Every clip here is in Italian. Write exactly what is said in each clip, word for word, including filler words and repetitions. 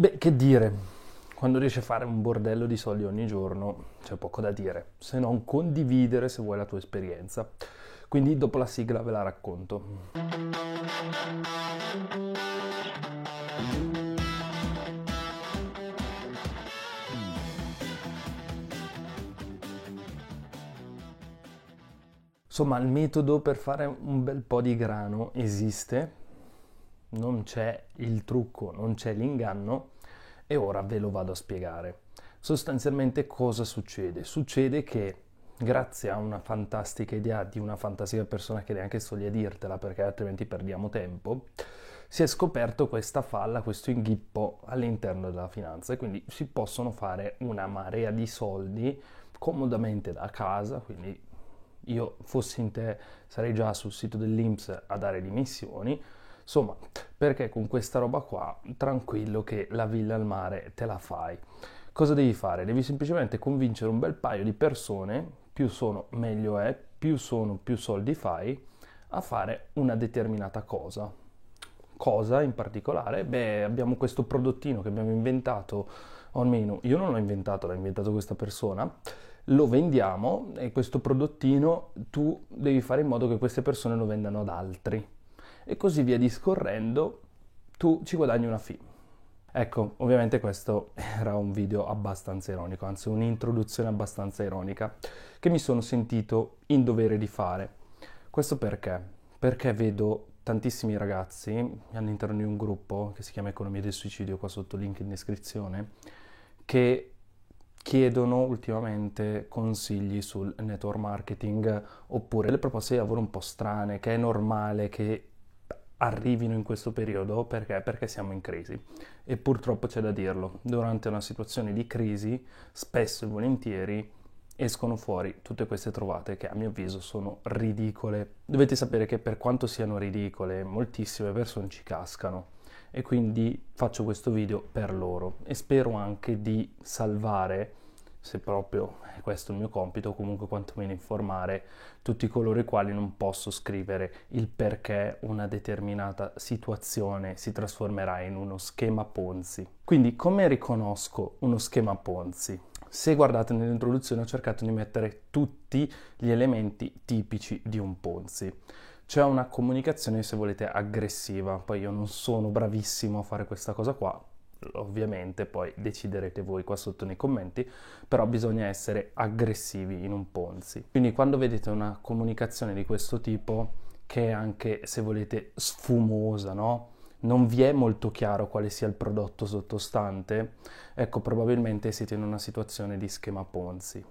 Beh, che dire, quando riesci a fare un bordello di soldi ogni giorno c'è poco da dire, se non condividere se vuoi la tua esperienza. Quindi dopo la sigla ve la racconto. Insomma, il metodo per fare un bel po' di grano esiste. Non c'è il trucco, non c'è l'inganno e ora ve lo vado a spiegare. Sostanzialmente cosa succede? Succede che grazie a una fantastica idea di una fantastica persona che neanche soglia dirtela perché altrimenti perdiamo tempo, si è scoperto questa falla, questo inghippo all'interno della finanza e quindi si possono fare una marea di soldi comodamente da casa, quindi io fossi in te sarei già sul sito dell'I N P S a dare dimissioni. Insomma, perché con questa roba qua, tranquillo che la villa al mare te la fai. Cosa devi fare? Devi semplicemente convincere un bel paio di persone, più sono meglio è, più sono più soldi fai, a fare una determinata cosa. Cosa in particolare? Beh, abbiamo questo prodottino che abbiamo inventato, o almeno io non l'ho inventato, l'ha inventato questa persona, lo vendiamo e questo prodottino tu devi fare in modo che queste persone lo vendano ad altri. E così via discorrendo, tu ci guadagni una fee. Ecco, ovviamente questo era un video abbastanza ironico, anzi un'introduzione abbastanza ironica, che mi sono sentito in dovere di fare. Questo perché? Perché vedo tantissimi ragazzi all'interno di un gruppo che si chiama Economia del Suicidio, qua sotto link in descrizione, che chiedono ultimamente consigli sul network marketing, oppure le proposte di lavoro un po' strane, che è normale che arrivino in questo periodo perché? Perché siamo in crisi e purtroppo c'è da dirlo, durante una situazione di crisi spesso e volentieri escono fuori tutte queste trovate che a mio avviso sono ridicole. Dovete sapere che per quanto siano ridicole moltissime persone ci cascano e quindi faccio questo video per loro e spero anche di salvare, se proprio è questo il mio compito, comunque quantomeno informare tutti coloro i quali non posso scrivere il perché una determinata situazione si trasformerà in uno schema Ponzi. Quindi come riconosco uno schema Ponzi? Se guardate nell'introduzione ho cercato di mettere tutti gli elementi tipici di un Ponzi. C'è una comunicazione, se volete, aggressiva, poi io non sono bravissimo a fare questa cosa qua, ovviamente poi deciderete voi qua sotto nei commenti, però bisogna essere aggressivi in un Ponzi. Quindi quando vedete una comunicazione di questo tipo, che è anche, se volete, sfumosa, no? Non vi è molto chiaro quale sia il prodotto sottostante, ecco, probabilmente siete in una situazione di schema Ponzi.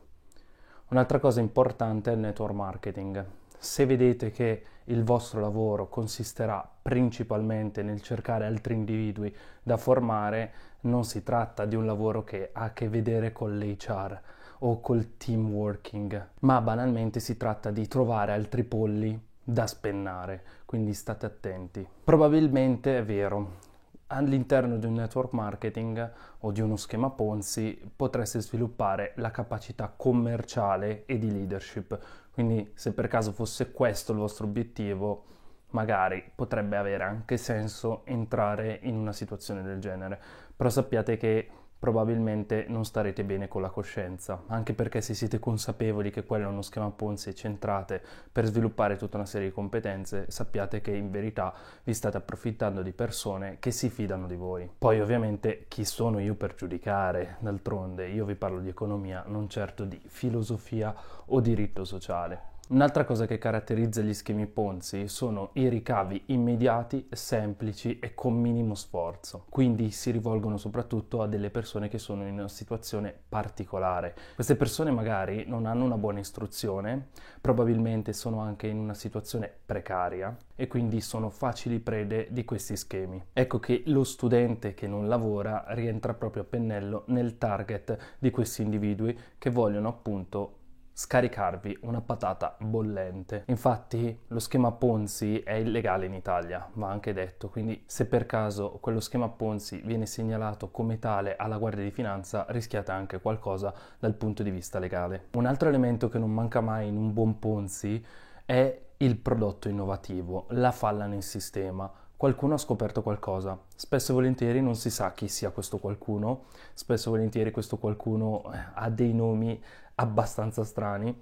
Un'altra cosa importante è il network marketing. Se vedete che il vostro lavoro consisterà principalmente nel cercare altri individui da formare, non si tratta di un lavoro che ha a che vedere con l'H R o col team working, ma banalmente si tratta di trovare altri polli da spennare, quindi state attenti. Probabilmente è vero. All'interno di un network marketing o di uno schema Ponzi potreste sviluppare la capacità commerciale e di leadership. Quindi se per caso fosse questo il vostro obiettivo, magari potrebbe avere anche senso entrare in una situazione del genere. Però sappiate che probabilmente non starete bene con la coscienza, anche perché se siete consapevoli che quello è uno schema Ponzi e ci entrate per sviluppare tutta una serie di competenze, sappiate che in verità vi state approfittando di persone che si fidano di voi. Poi ovviamente chi sono io per giudicare? D'altronde io vi parlo di economia, non certo di filosofia o diritto sociale. Un'altra cosa che caratterizza gli schemi Ponzi sono i ricavi immediati, semplici e con minimo sforzo. Quindi si rivolgono soprattutto a delle persone che sono in una situazione particolare. Queste persone magari non hanno una buona istruzione, probabilmente sono anche in una situazione precaria e quindi sono facili prede di questi schemi. Ecco che lo studente che non lavora rientra proprio a pennello nel target di questi individui che vogliono appunto scaricarvi una patata bollente. Infatti lo schema Ponzi è illegale in Italia, va anche detto, quindi se per caso quello schema Ponzi viene segnalato come tale alla Guardia di Finanza rischiate anche qualcosa dal punto di vista legale. Un altro elemento che non manca mai in un buon Ponzi è il prodotto innovativo, la falla nel sistema. qualcuno ha scoperto qualcosa. Spesso e volentieri non si sa chi sia questo qualcuno, spesso e volentieri questo qualcuno ha dei nomi abbastanza strani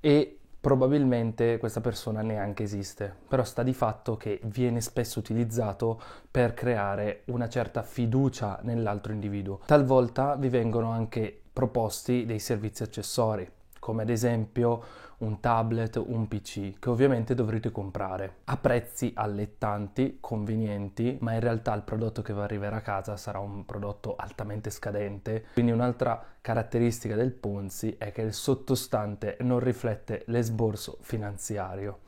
e probabilmente questa persona neanche esiste, però sta di fatto che viene spesso utilizzato per creare una certa fiducia nell'altro individuo. Talvolta vi vengono anche proposti dei servizi accessori, come ad esempio un tablet, un P C, che ovviamente dovrete comprare a prezzi allettanti, convenienti, ma in realtà il prodotto che vi arriverà a casa sarà un prodotto altamente scadente. Quindi un'altra caratteristica del Ponzi è che il sottostante non riflette l'esborso finanziario.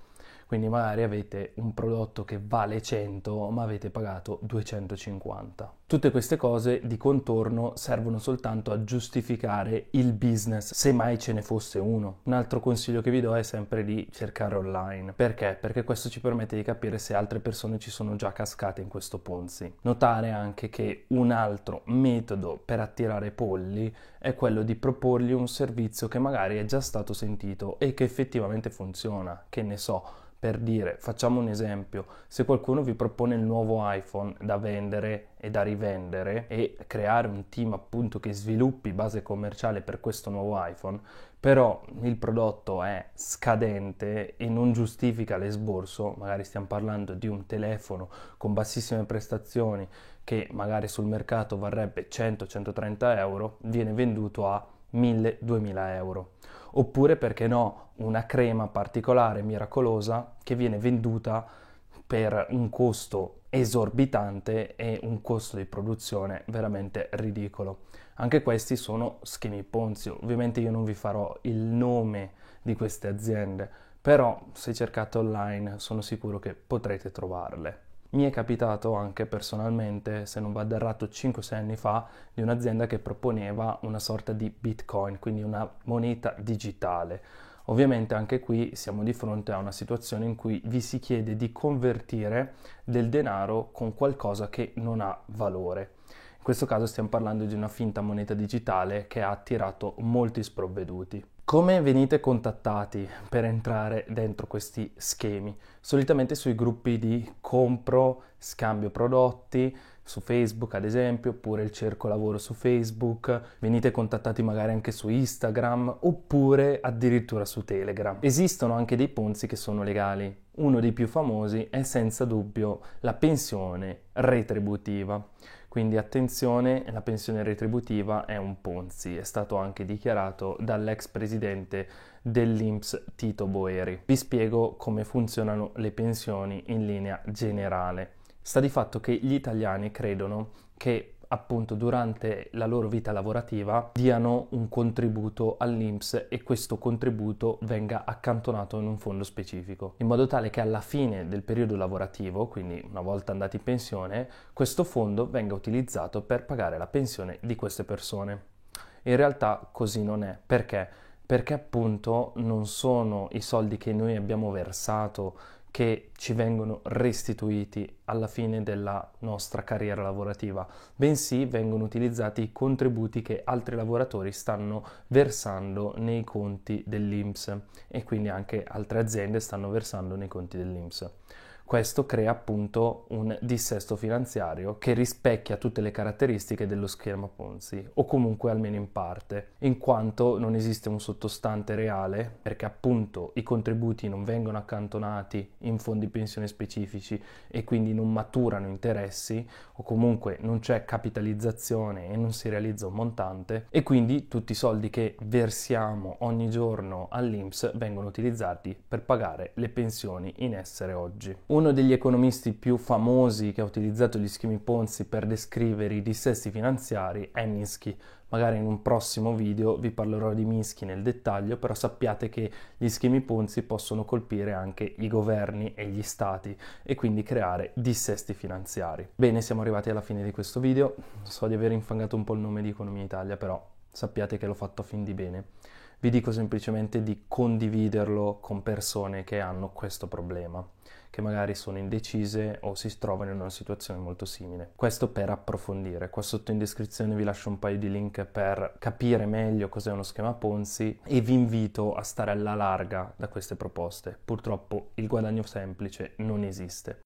Quindi magari avete un prodotto che vale cento, ma avete pagato duecentocinquanta. Tutte queste cose di contorno servono soltanto a giustificare il business, se mai ce ne fosse uno. Un altro consiglio che vi do è sempre di cercare online. Perché? Perché questo ci permette di capire se altre persone ci sono già cascate in questo Ponzi. Notare anche che un altro metodo per attirare polli è quello di proporgli un servizio che magari è già stato sentito e che effettivamente funziona, che ne so. Per dire, facciamo un esempio, se qualcuno vi propone il nuovo iPhone da vendere e da rivendere e creare un team appunto che sviluppi base commerciale per questo nuovo iPhone, però il prodotto è scadente e non giustifica l'esborso, magari stiamo parlando di un telefono con bassissime prestazioni che magari sul mercato varrebbe cento centotrenta euro, viene venduto a mille duemila euro. Oppure, perché no, una crema particolare miracolosa che viene venduta per un costo esorbitante e un costo di produzione veramente ridicolo. Anche questi sono schemi Ponzi. Ovviamente io non vi farò il nome di queste aziende, però se cercate online sono sicuro che potrete trovarle. Mi è capitato anche personalmente, se non vado errato, cinque sei anni fa, di un'azienda che proponeva una sorta di Bitcoin, quindi una moneta digitale. Ovviamente anche qui siamo di fronte a una situazione in cui vi si chiede di convertire del denaro con qualcosa che non ha valore. In questo caso stiamo parlando di una finta moneta digitale che ha attirato molti sprovveduti. Come venite contattati per entrare dentro questi schemi? Solitamente sui gruppi di compro, scambio prodotti, su Facebook ad esempio, oppure il cerco lavoro su Facebook, venite contattati magari anche su Instagram, oppure addirittura su Telegram. Esistono anche dei Ponzi che sono legali. Uno dei più famosi è senza dubbio la pensione retributiva. Quindi attenzione, la pensione retributiva è un Ponzi, è stato anche dichiarato dall'ex presidente dell'I N P S Tito Boeri. Vi spiego come funzionano le pensioni in linea generale. Sta di fatto che gli italiani credono che appunto durante la loro vita lavorativa diano un contributo all'I N P S e questo contributo venga accantonato in un fondo specifico, in modo tale che alla fine del periodo lavorativo, quindi una volta andati in pensione, questo fondo venga utilizzato per pagare la pensione di queste persone. In realtà così non è. Perché? Perché appunto non sono i soldi che noi abbiamo versato che ci vengono restituiti alla fine della nostra carriera lavorativa, bensì vengono utilizzati i contributi che altri lavoratori stanno versando nei conti dell'I N P S e quindi anche altre aziende stanno versando nei conti dell'I N P S. Questo crea appunto un dissesto finanziario che rispecchia tutte le caratteristiche dello schema Ponzi, o comunque almeno in parte, in quanto non esiste un sottostante reale, perché appunto i contributi non vengono accantonati in fondi pensione specifici e quindi non maturano interessi, o comunque non c'è capitalizzazione e non si realizza un montante, e quindi tutti i soldi che versiamo ogni giorno all'I N P S vengono utilizzati per pagare le pensioni in essere oggi. Uno degli economisti più famosi che ha utilizzato gli schemi Ponzi per descrivere i dissesti finanziari è Minsky. Magari in un prossimo video vi parlerò di Minsky nel dettaglio, però sappiate che gli schemi Ponzi possono colpire anche i governi e gli stati e quindi creare dissesti finanziari. Bene, siamo arrivati alla fine di questo video. So di aver infangato un po' il nome di Economia Italia, però sappiate che l'ho fatto a fin di bene. Vi dico semplicemente di condividerlo con persone che hanno questo problema, che magari sono indecise o si trovano in una situazione molto simile. Questo per approfondire. Qua sotto in descrizione vi lascio un paio di link per capire meglio cos'è uno schema Ponzi e vi invito a stare alla larga da queste proposte. Purtroppo il guadagno semplice non esiste.